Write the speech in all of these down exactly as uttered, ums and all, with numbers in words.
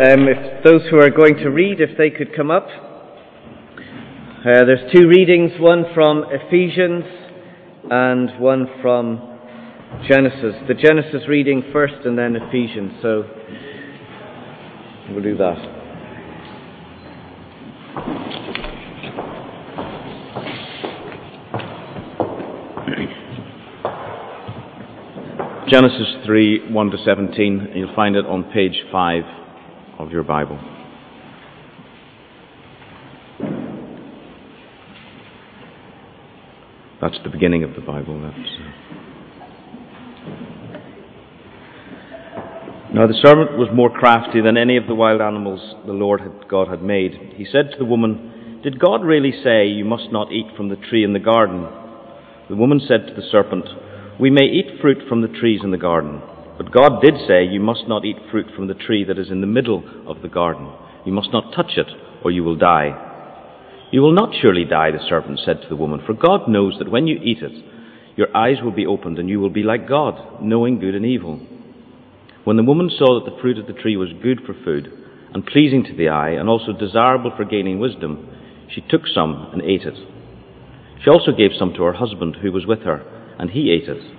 Um, if those who are going to read, if they could come up. Uh, there's two readings, one from Ephesians and one from Genesis. The Genesis reading first and then Ephesians, so we'll do that. Genesis three, one to seventeen, and you'll find it on page five. Of your Bible. That's the beginning of the Bible. That's, uh... Now the serpent was more crafty than any of the wild animals the Lord had, God had made. He said to the woman, "Did God really say you must not eat from the tree in the garden?" The woman said to the serpent, "We may eat fruit from the trees in the garden. But God did say, you must not eat fruit from the tree that is in the middle of the garden. You must not touch it, or you will die." "You will not surely die," the serpent said to the woman, "for God knows that when you eat it, your eyes will be opened and you will be like God, knowing good and evil." When the woman saw that the fruit of the tree was good for food and pleasing to the eye and also desirable for gaining wisdom, she took some and ate it. She also gave some to her husband who was with her, and he ate it.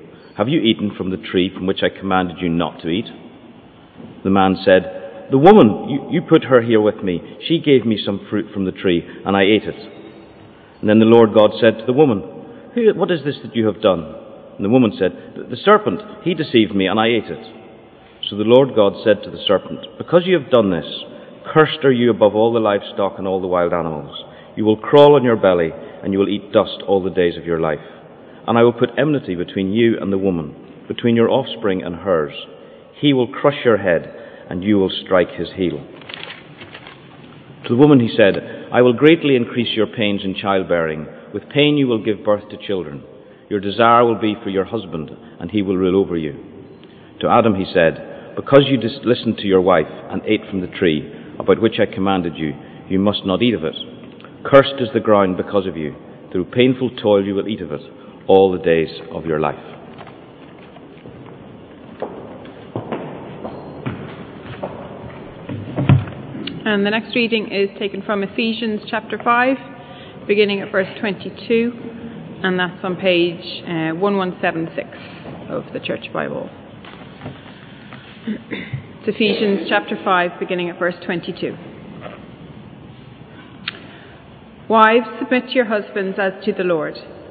Have you eaten from the tree from which I commanded you not to eat?" The man said, "The woman, you, you put her here with me. She gave me some fruit from the tree, and I ate it." And then the Lord God said to the woman, Who, "What is this that you have done?" And the woman said, "The serpent, he deceived me, and I ate it." So the Lord God said to the serpent, "Because you have done this, cursed are you above all the livestock and all the wild animals. You will crawl on your belly, and you will eat dust all the days of your life. And I will put enmity between you and the woman, between your offspring and hers. He will crush your head, and you will strike his heel." To the woman he said, "I will greatly increase your pains in childbearing. With pain you will give birth to children. Your desire will be for your husband, and he will rule over you." To Adam he said, "Because you dis- listened to your wife and ate from the tree, about which I commanded you, you must not eat of it. Cursed is the ground because of you. Through painful toil you will eat of it, all the days of your life." And the next reading is taken from Ephesians chapter five, beginning at verse twenty-two, and that's on page uh, eleven seventy-six of the Church Bible. It's Ephesians chapter five, beginning at verse twenty-two. "Wives, submit to your husbands as to the Lord.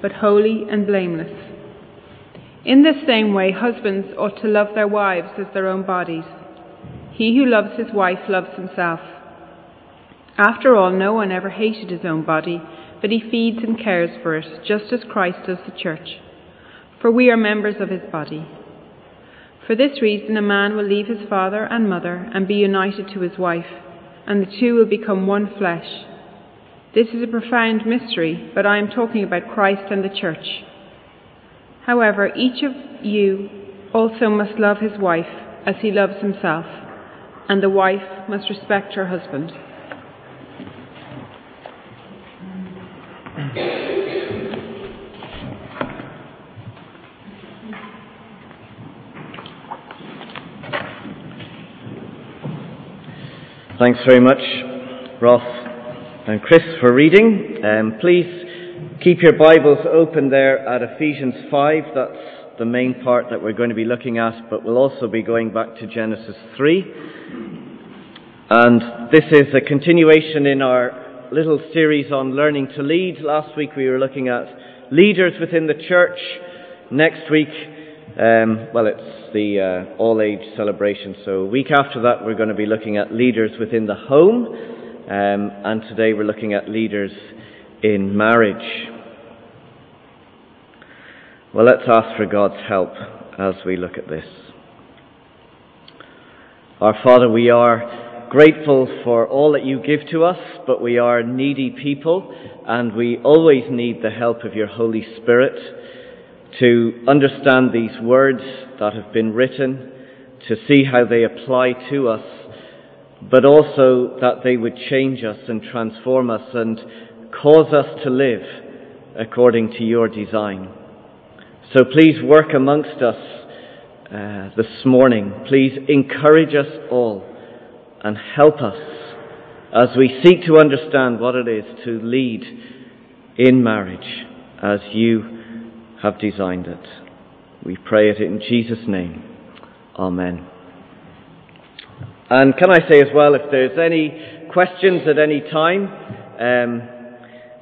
but holy and blameless. In this same way, husbands ought to love their wives as their own bodies. He who loves his wife loves himself. After all, no one ever hated his own body, but he feeds and cares for it, just as Christ does the church. For we are members of his body. For this reason, a man will leave his father and mother and be united to his wife, and the two will become one flesh. This is a profound mystery, but I am talking about Christ and the church. However, each of you also must love his wife as he loves himself, and the wife must respect her husband." Thanks very much, Ross and Chris, for reading. Um, please keep your Bibles open there at Ephesians five. That's the main part that we're going to be looking at, but we'll also be going back to Genesis three. And this is a continuation in our little series on learning to lead. Last week we were looking at leaders within the church. Next week, um, well, it's the uh, all-age celebration, so a week after that we're going to be looking at leaders within the home. Um, and today we're looking at leaders in marriage. Well, let's ask for God's help as we look at this. Our Father, we are grateful for all that you give to us, but we are needy people, and we always need the help of your Holy Spirit to understand these words that have been written, to see how they apply to us, but also that they would change us and transform us and cause us to live according to your design. So please work amongst us uh, this morning. Please encourage us all. And help us as we seek to understand what it is to lead in marriage as you have designed it. We pray it in Jesus' name. Amen. And can I say as well, if there's any questions at any time, um,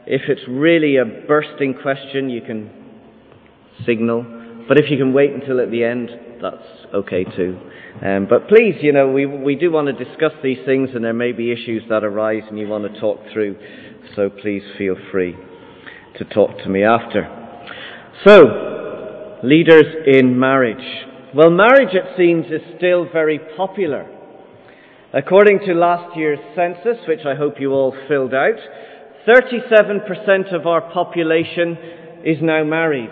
if it's really a bursting question, you can signal. But if you can wait until at the end, that's okay too. Um, but please, you know, we we do want to discuss these things, and there may be issues that arise and you want to talk through. So please feel free to talk to me after. So, leaders in marriage. Well, marriage, it seems, is still very popular. According to last year's census, which I hope you all filled out, thirty-seven percent of our population is now married.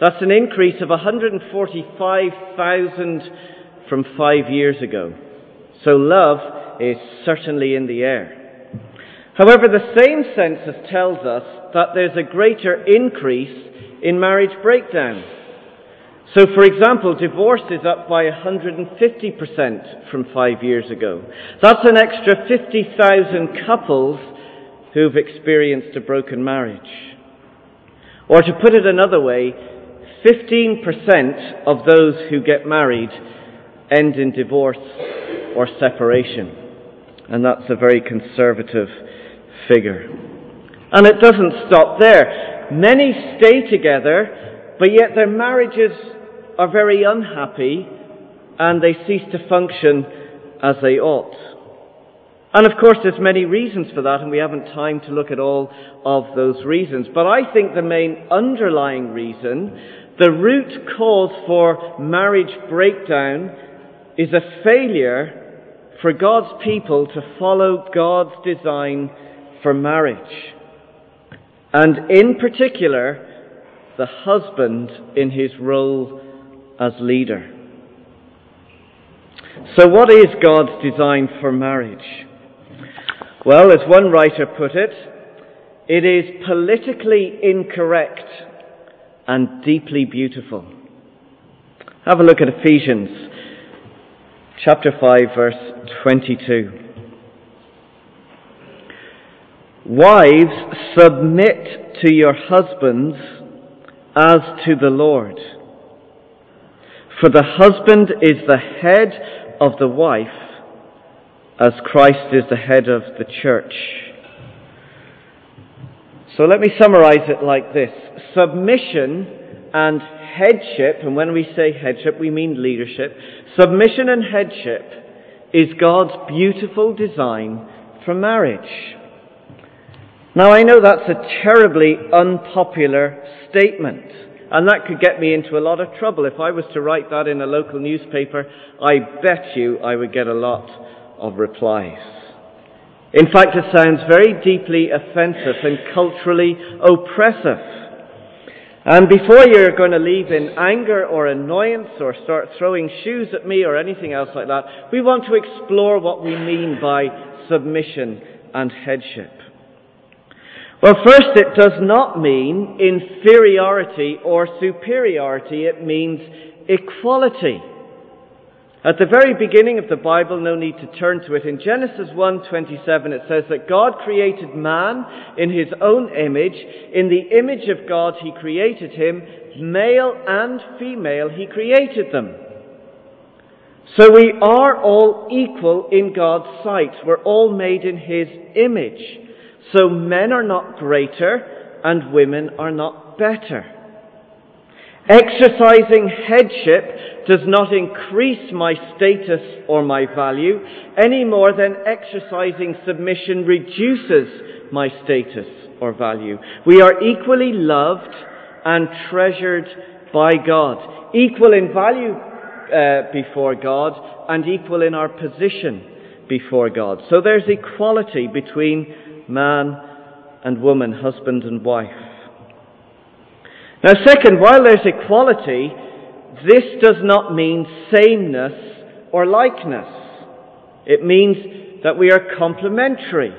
That's an increase of one hundred forty-five thousand from five years ago. So love is certainly in the air. However, the same census tells us that there's a greater increase in marriage breakdown. So, for example, divorce is up by one hundred fifty percent from five years ago. That's an extra fifty thousand couples who've experienced a broken marriage. Or to put it another way, fifteen percent of those who get married end in divorce or separation. And that's a very conservative figure. And it doesn't stop there. Many stay together, but yet their marriages are very unhappy and they cease to function as they ought. And of course there's many reasons for that, and we haven't time to look at all of those reasons. But I think the main underlying reason, the root cause for marriage breakdown, is a failure for God's people to follow God's design for marriage. And in particular, the husband in his role as leader. So what is God's design for marriage? Well, as one writer put it, it is politically incorrect and deeply beautiful. Have a look at Ephesians chapter five, verse twenty-two. Wives, submit to your husbands as to the Lord. For the husband is the head of the wife, as Christ is the head of the church. So let me summarize it like this. Submission and headship, and when we say headship, we mean leadership. Submission and headship is God's beautiful design for marriage. Now, I know that's a terribly unpopular statement, and that could get me into a lot of trouble. If I was to write that in a local newspaper, I bet you I would get a lot of replies. In fact, it sounds very deeply offensive and culturally oppressive. And before you're going to leave in anger or annoyance or start throwing shoes at me or anything else like that, we want to explore what we mean by submission and headship. Well, first, it does not mean inferiority or superiority. It means equality. At the very beginning of the Bible, no need to turn to it, in Genesis one twenty-seven it says that God created man in his own image. In the image of God he created him, male and female he created them. So we are all equal in God's sight. We're all made in His image. So men are not greater and women are not better. Exercising headship does not increase my status or my value any more than exercising submission reduces my status or value. We are equally loved and treasured by God, equal in value uh, before God and equal in our position before God. So there's equality between man and woman, husband and wife. Now, second, while there's equality, this does not mean sameness or likeness. It means that we are complementary.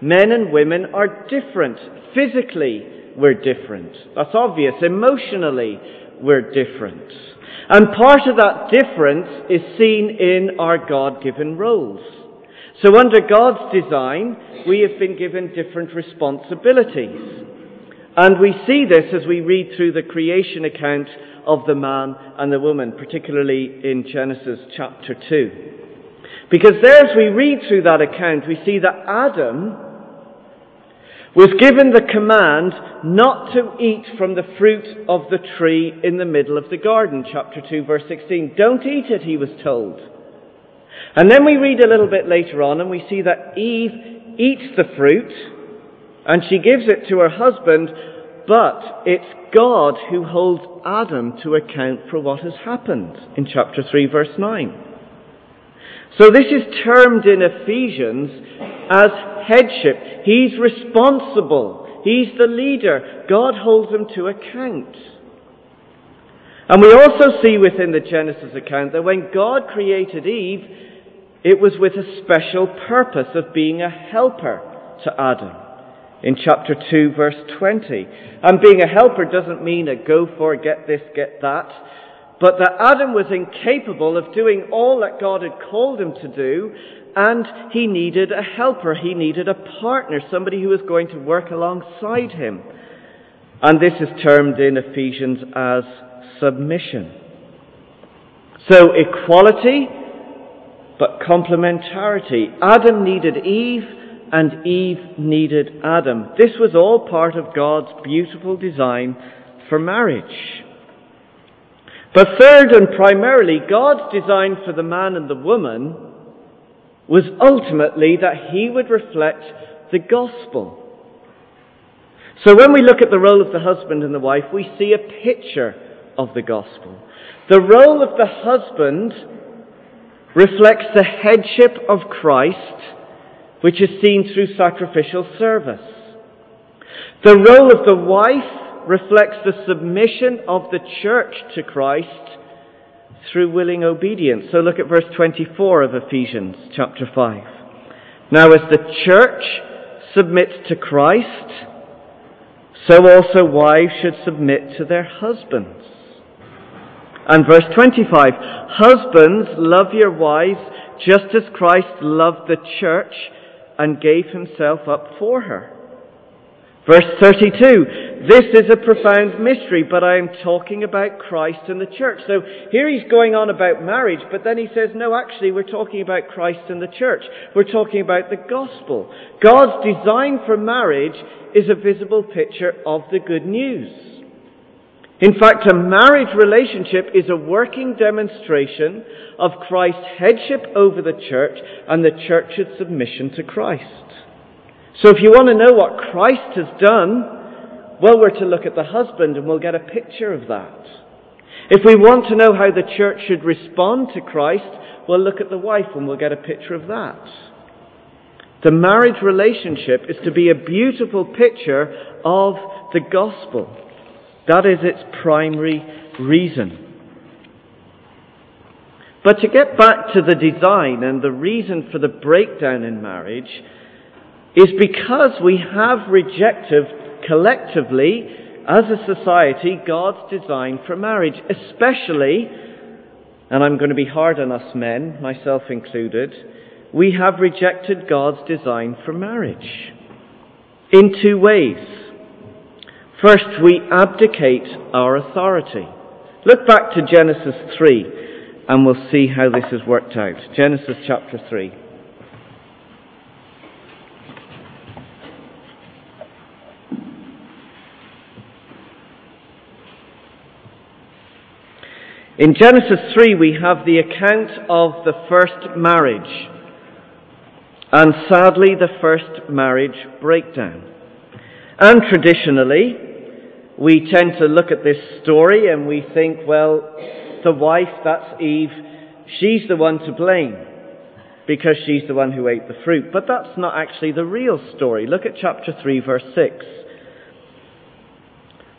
Men and women are different. Physically, we're different. That's obvious. Emotionally, we're different. And part of that difference is seen in our God-given roles. So under God's design, we have been given different responsibilities. And we see this as we read through the creation account of the man and the woman, particularly in Genesis chapter two. Because there, as we read through that account, we see that Adam was given the command not to eat from the fruit of the tree in the middle of the garden, chapter two, verse sixteen. Don't eat it, he was told. And then we read a little bit later on and we see that Eve eats the fruit, and she gives it to her husband, but it's God who holds Adam to account for what has happened in chapter three, verse nine. So this is termed in Ephesians as headship. He's responsible. He's the leader. God holds him to account. And we also see within the Genesis account that when God created Eve, it was with a special purpose of being a helper to Adam. In chapter two, verse twenty. And being a helper doesn't mean a go for, get this, get that. But that Adam was incapable of doing all that God had called him to do, and he needed a helper. He needed a partner, somebody who was going to work alongside him. And this is termed in Ephesians as submission. So equality, but complementarity. Adam needed Eve, and Eve needed Adam. This was all part of God's beautiful design for marriage. But third and primarily, God's design for the man and the woman was ultimately that he would reflect the gospel. So when we look at the role of the husband and the wife, we see a picture of the gospel. The role of the husband reflects the headship of Christ, which is seen through sacrificial service. The role of the wife reflects the submission of the church to Christ through willing obedience. So look at verse twenty-four of Ephesians chapter five. Now as the church submits to Christ, so also wives should submit to their husbands. And verse twenty-five, husbands, love your wives just as Christ loved the church and gave himself up for her. Verse thirty-two, this is a profound mystery, but I am talking about Christ and the church. So here he's going on about marriage, but then he says, no, actually, we're talking about Christ and the church. We're talking about the gospel. God's design for marriage is a visible picture of the good news. In fact, a marriage relationship is a working demonstration of Christ's headship over the church and the church's submission to Christ. So if you want to know what Christ has done, well, we're to look at the husband and we'll get a picture of that. If we want to know how the church should respond to Christ, we'll look at the wife and we'll get a picture of that. The marriage relationship is to be a beautiful picture of the gospel. That is its primary reason. But to get back to the design and the reason for the breakdown in marriage is because we have rejected collectively, as a society, God's design for marriage, especially, and I'm going to be hard on us men, myself included, we have rejected God's design for marriage in two ways. First, we abdicate our authority. Look back to Genesis three and we'll see how this has worked out. Genesis chapter three. In Genesis three, we have the account of the first marriage, and sadly the first marriage breakdown. And traditionally, we tend to look at this story and we think, well, the wife, that's Eve, she's the one to blame because she's the one who ate the fruit. But that's not actually the real story. Look at chapter three, verse six.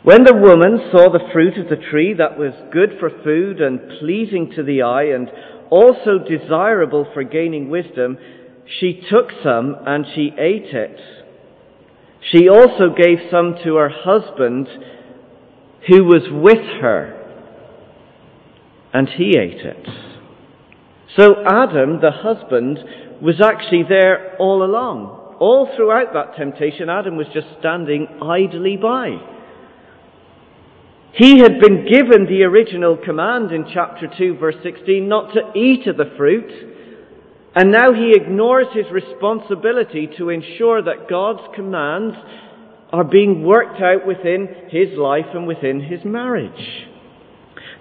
When the woman saw the fruit of the tree that was good for food and pleasing to the eye and also desirable for gaining wisdom, she took some and she ate it. She also gave some to her husband who was with her, and he ate it. So Adam, the husband, was actually there all along. All throughout that temptation, Adam was just standing idly by. He had been given the original command in chapter two, verse sixteen, not to eat of the fruit, and now he ignores his responsibility to ensure that God's commands are being worked out within his life and within his marriage.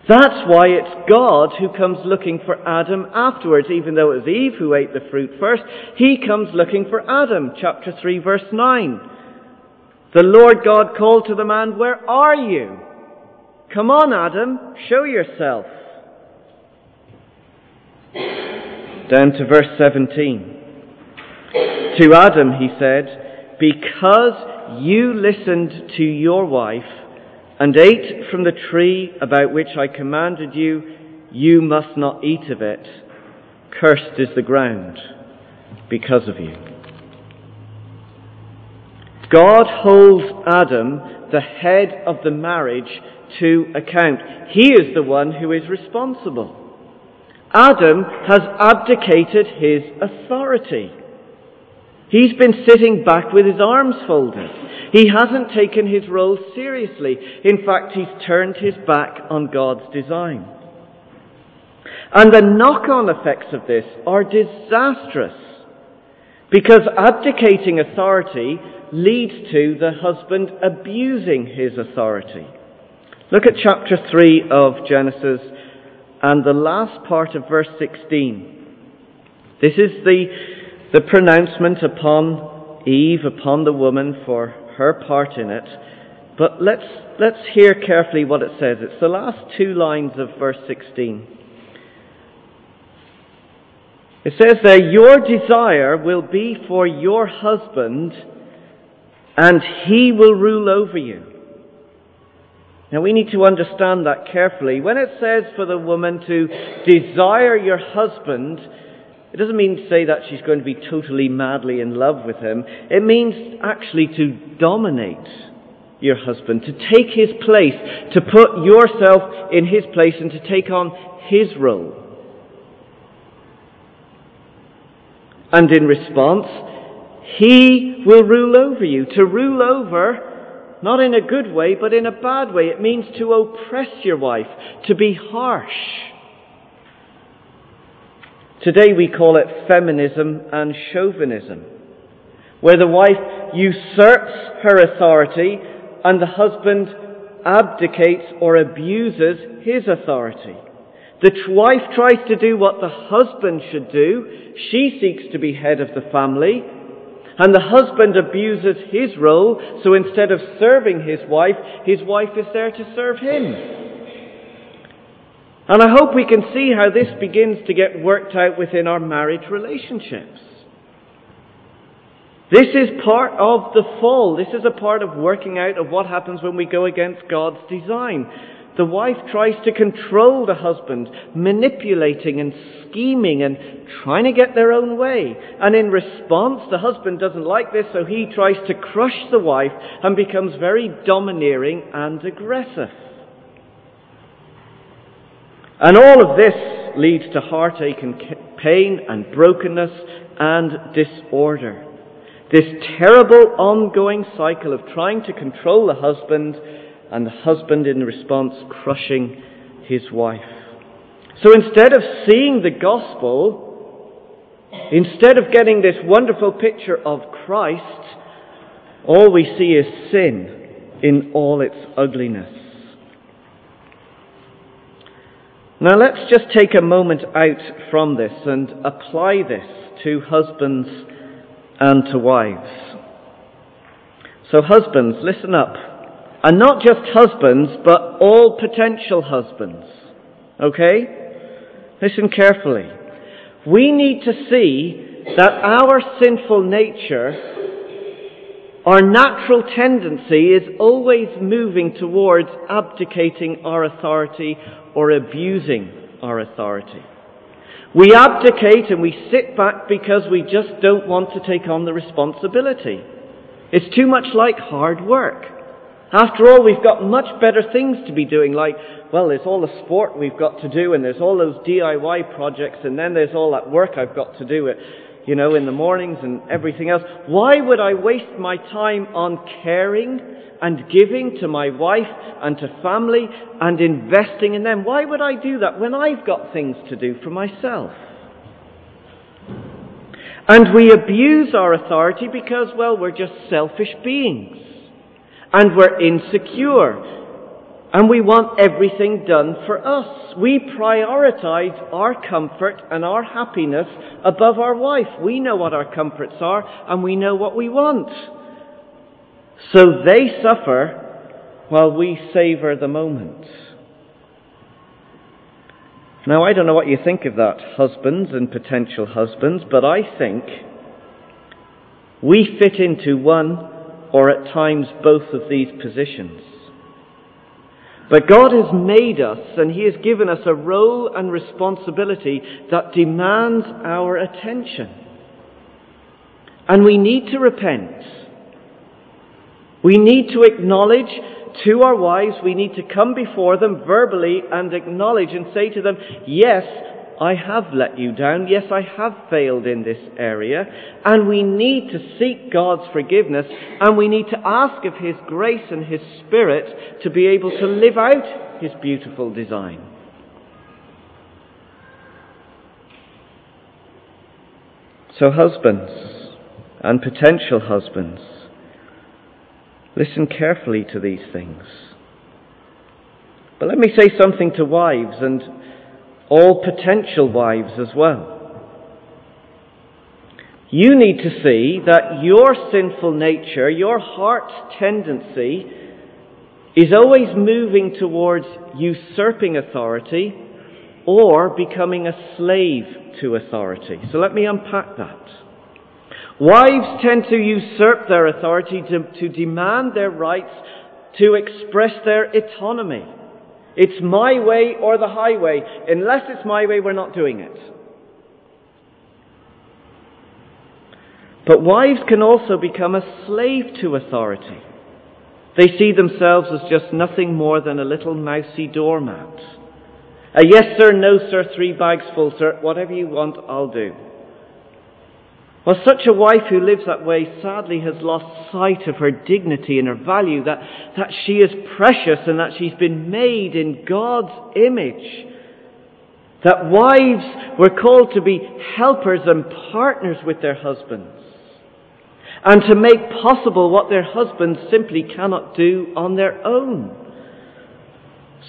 That's why it's God who comes looking for Adam afterwards. Even though it was Eve who ate the fruit first, he comes looking for Adam. Chapter three, verse nine. The Lord God called to the man, "Where are you? Come on, Adam, show yourself." Down to verse seventeen. To Adam he said, "Because you listened to your wife and ate from the tree about which I commanded you, you must not eat of it. Cursed is the ground because of you." God holds Adam, the head of the marriage, to account. He is the one who is responsible. Adam has abdicated his authority. He's been sitting back with his arms folded. He hasn't taken his role seriously. In fact, he's turned his back on God's design. And the knock-on effects of this are disastrous, because abdicating authority leads to the husband abusing his authority. Look at chapter three of Genesis and the last part of verse sixteen. This is the, the pronouncement upon Eve, upon the woman, for her part in it. But let's, let's hear carefully what it says. It's the last two lines of verse sixteen. It says there, "Your desire will be for your husband, and he will rule over you." Now, we need to understand that carefully. When it says for the woman to desire your husband, it doesn't mean to say that she's going to be totally madly in love with him. It means actually to dominate your husband, to take his place, to put yourself in his place and to take on his role. And in response, he will rule over you. To rule over, not in a good way, but in a bad way. It means to oppress your wife, to be harsh. Today we call it feminism and chauvinism, where the wife usurps her authority and the husband abdicates or abuses his authority. The wife tries to do what the husband should do. She seeks to be head of the family. And the husband abuses his role, so instead of serving his wife, his wife is there to serve him. And I hope we can see how this begins to get worked out within our marriage relationships. This is part of the fall. This is a part of working out of what happens when we go against God's design. The wife tries to control the husband, manipulating and scheming and trying to get their own way. And in response, the husband doesn't like this, so he tries to crush the wife and becomes very domineering and aggressive. And all of this leads to heartache and pain and brokenness and disorder. This terrible ongoing cycle of trying to control the husband, and the husband in response crushing his wife. So instead of seeing the gospel, instead of getting this wonderful picture of Christ, all we see is sin in all its ugliness. Now let's just take a moment out from this and apply this to husbands and to wives. So husbands, listen up. And not just husbands, but all potential husbands. Okay? Listen carefully. We need to see that our sinful nature, our natural tendency, is always moving towards abdicating our authority or abusing our authority. We abdicate and we sit back because we just don't want to take on the responsibility. It's too much like hard work. After all, we've got much better things to be doing, like, well, there's all the sport we've got to do, and there's all those D I Y projects, and then there's all that work I've got to do, you know, in the mornings and everything else. Why would I waste my time on caring and giving to my wife and to family and investing in them? Why would I do that when I've got things to do for myself? And we abuse our authority because, well, we're just selfish beings. And we're insecure. And we want everything done for us. We prioritize our comfort and our happiness above our wife. We know what our comforts are and we know what we want. So they suffer while we savor the moment. Now, I don't know what you think of that, husbands and potential husbands, but I think we fit into one or at times both of these positions. But God has made us and He has given us a role and responsibility that demands our attention. And we need to repent. We need to acknowledge to our wives, we need to come before them verbally and acknowledge and say to them, yes, I have let you down. Yes, I have failed in this area. And we need to seek God's forgiveness, and we need to ask of His grace and His Spirit to be able to live out His beautiful design. So husbands and potential husbands, listen carefully to these things. But let me say something to wives and all potential wives as well. You need to see that your sinful nature, your heart's tendency, is always moving towards usurping authority or becoming a slave to authority. So let me unpack that. Wives tend to usurp their authority, to, to demand their rights, to express their autonomy. It's my way or the highway. Unless it's my way, we're not doing it. But wives can also become a slave to authority. They see themselves as just nothing more than a little mousy doormat. A yes sir, no sir, three bags full sir, whatever you want, I'll do. Well, such a wife who lives that way sadly has lost sight of her dignity and her value, that, that she is precious and that she's been made in God's image. That wives were called to be helpers and partners with their husbands and to make possible what their husbands simply cannot do on their own.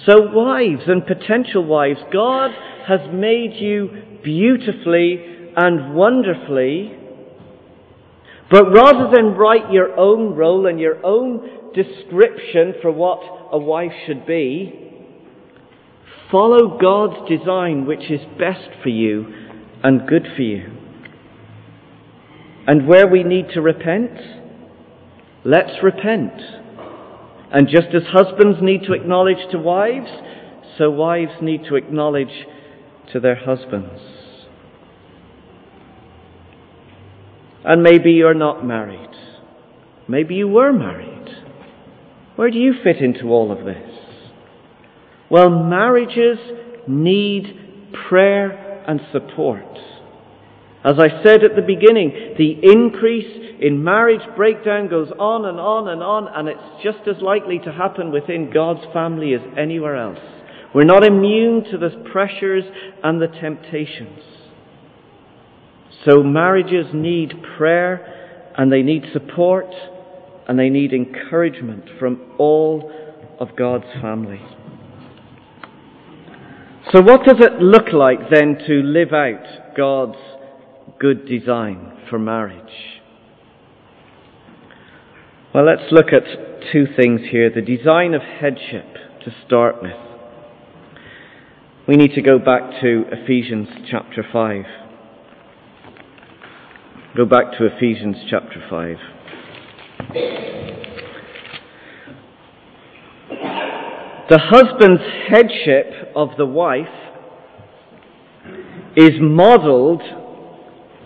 So wives and potential wives, God has made you beautifully and wonderfully. But rather than write your own role and your own description for what a wife should be, follow God's design, which is best for you and good for you. And where we need to repent, let's repent. And just as husbands need to acknowledge to wives, so wives need to acknowledge to their husbands. And maybe you're not married. Maybe you were married. Where do you fit into all of this? Well, marriages need prayer and support. As I said at the beginning, the increase in marriage breakdown goes on and on and on, and it's just as likely to happen within God's family as anywhere else. We're not immune to the pressures and the temptations. So marriages need prayer, and they need support, and they need encouragement from all of God's family. So what does it look like then to live out God's good design for marriage? Well, let's look at two things here. The design of headship to start with. We need to go back to Ephesians chapter five. Go back to Ephesians chapter five. The husband's headship of the wife is modeled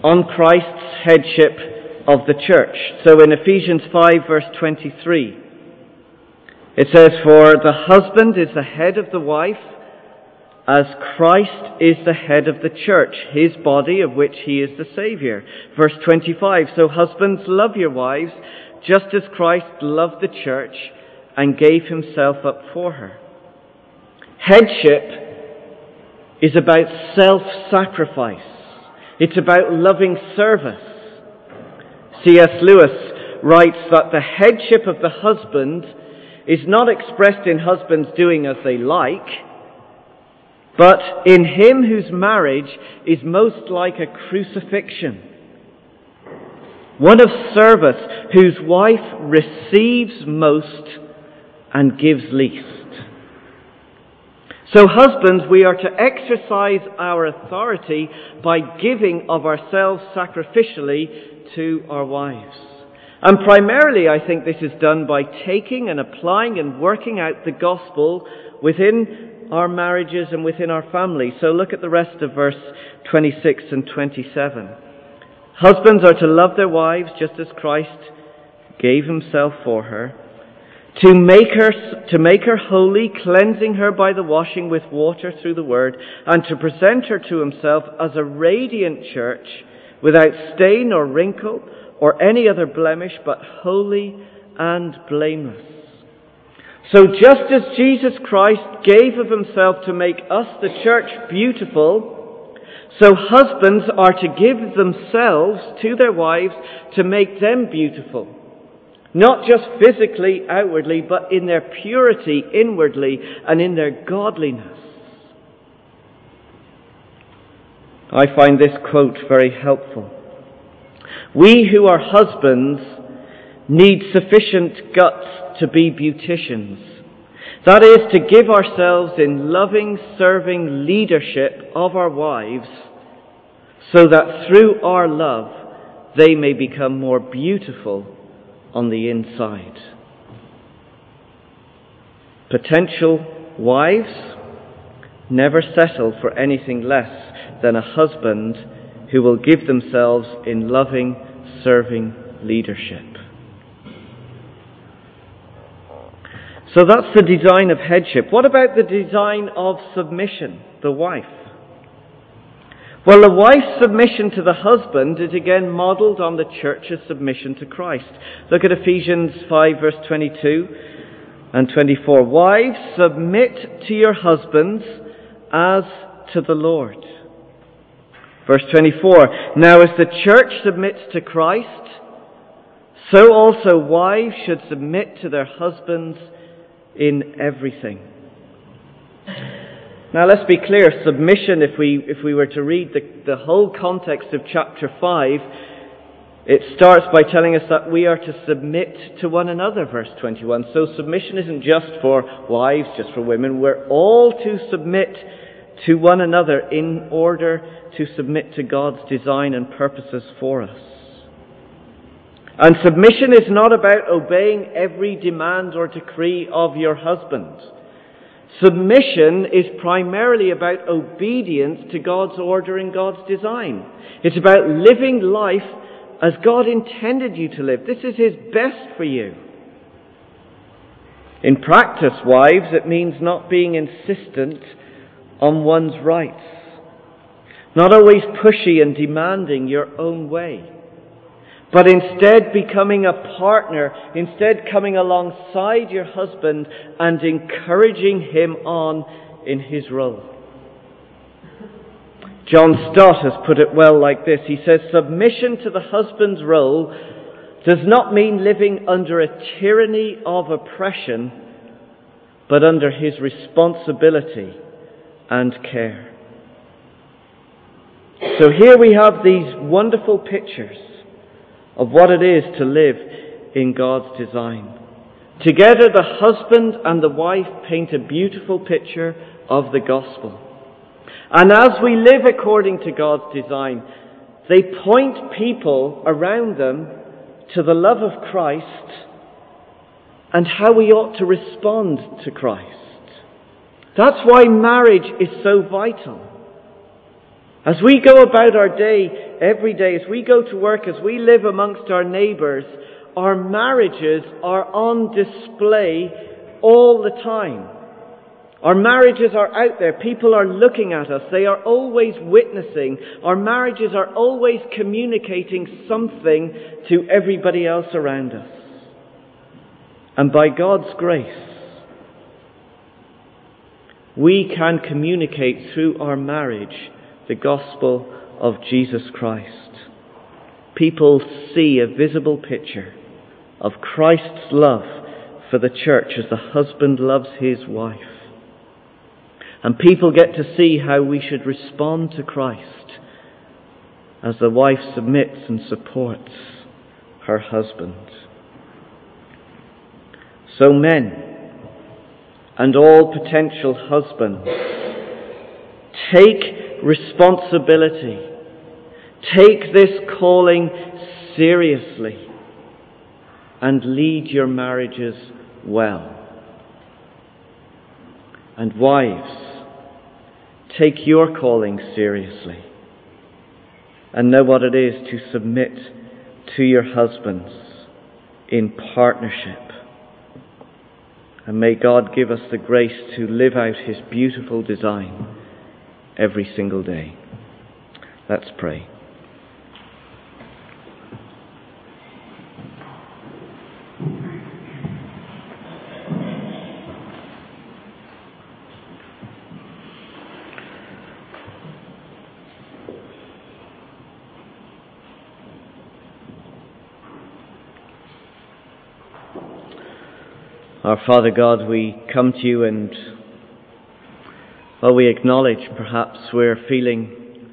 on Christ's headship of the church. So in Ephesians five verse twenty-three, it says, "For the husband is the head of the wife, as Christ is the head of the church, his body of which he is the Saviour." Verse twenty-five, "So husbands, love your wives, just as Christ loved the church and gave himself up for her." Headship is about self-sacrifice. It's about loving service. C S Lewis writes that the headship of the husband is not expressed in husbands doing as they like, but in him whose marriage is most like a crucifixion. One of service, whose wife receives most and gives least. So husbands, we are to exercise our authority by giving of ourselves sacrificially to our wives. And primarily, I think this is done by taking and applying and working out the gospel within our marriages and within our family. So look at the rest of verse twenty-six and twenty-seven. "Husbands are to love their wives just as Christ gave himself for her, to make her, to make her holy, cleansing her by the washing with water through the word, and to present her to himself as a radiant church, without stain or wrinkle or any other blemish, but holy and blameless." So just as Jesus Christ gave of himself to make us, the church, beautiful, so husbands are to give themselves to their wives to make them beautiful. Not just physically, outwardly, but in their purity, inwardly, and in their godliness. I find this quote very helpful. "We who are husbands need sufficient guts to be beauticians." That is, to give ourselves in loving, serving leadership of our wives, so that through our love they may become more beautiful on the inside. Potential wives, never settle for anything less than a husband who will give themselves in loving, serving leadership. So that's the design of headship. What about the design of submission, the wife? Well, the wife's submission to the husband is again modelled on the church's submission to Christ. Look at Ephesians five, verse twenty-two and twenty-four. "Wives, submit to your husbands as to the Lord." Verse twenty-four. "Now as the church submits to Christ, so also wives should submit to their husbands in everything." Now let's be clear, submission, if we if we were to read the, the whole context of chapter five, it starts by telling us that we are to submit to one another, verse twenty-one. So submission isn't just for wives, just for women. We're all to submit to one another in order to submit to God's design and purposes for us. And submission is not about obeying every demand or decree of your husband. Submission is primarily about obedience to God's order and God's design. It's about living life as God intended you to live. This is His best for you. In practice, wives, it means not being insistent on one's rights, not always pushy and demanding your own way, but instead becoming a partner, instead coming alongside your husband and encouraging him on in his role. John Stott has put it well like this. He says, submission to the husband's role does not mean living under a tyranny of oppression, but under his responsibility and care. So here we have these wonderful pictures of what it is to live in God's design. Together, the husband and the wife paint a beautiful picture of the gospel. And as we live according to God's design, they point people around them to the love of Christ and how we ought to respond to Christ. That's why marriage is so vital. As we go about our day, every day, as we go to work, as we live amongst our neighbours, our marriages are on display all the time. Our marriages are out there. People are looking at us. They are always witnessing. Our marriages are always communicating something to everybody else around us. And by God's grace, we can communicate through our marriage the gospel of Jesus Christ. People see a visible picture of Christ's love for the church as the husband loves his wife. And people get to see how we should respond to Christ as the wife submits and supports her husband. So men and all potential husbands, take responsibility. Take this calling seriously and lead your marriages well. And wives, take your calling seriously and know what it is to submit to your husbands in partnership. And may God give us the grace to live out his beautiful design every single day. Let's pray. Our Father God, we come to you and, well, we acknowledge perhaps we're feeling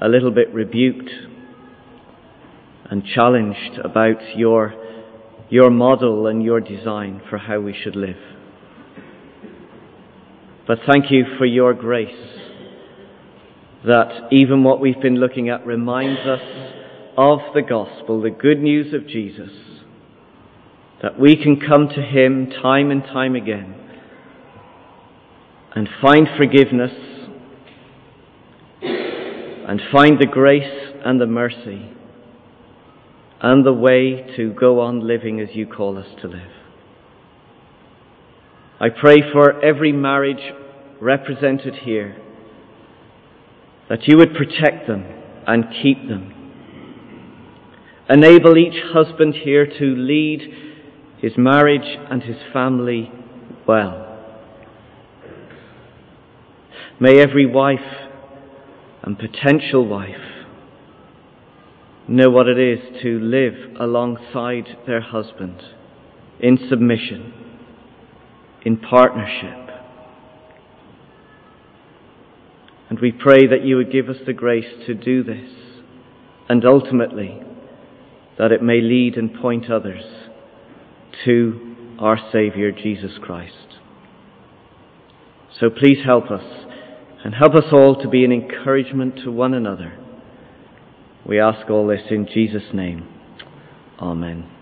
a little bit rebuked and challenged about your, your model and your design for how we should live. But thank you for your grace that even what we've been looking at reminds us of the gospel, the good news of Jesus. That we can come to him time and time again and find forgiveness and find the grace and the mercy and the way to go on living as you call us to live. I pray for every marriage represented here that you would protect them and keep them. Enable each husband here to lead his marriage and his family well. May every wife and potential wife know what it is to live alongside their husband in submission, in partnership. And we pray that you would give us the grace to do this, and ultimately that it may lead and point others to our Saviour, Jesus Christ. So please help us, and help us all to be an encouragement to one another. We ask all this in Jesus' name. Amen.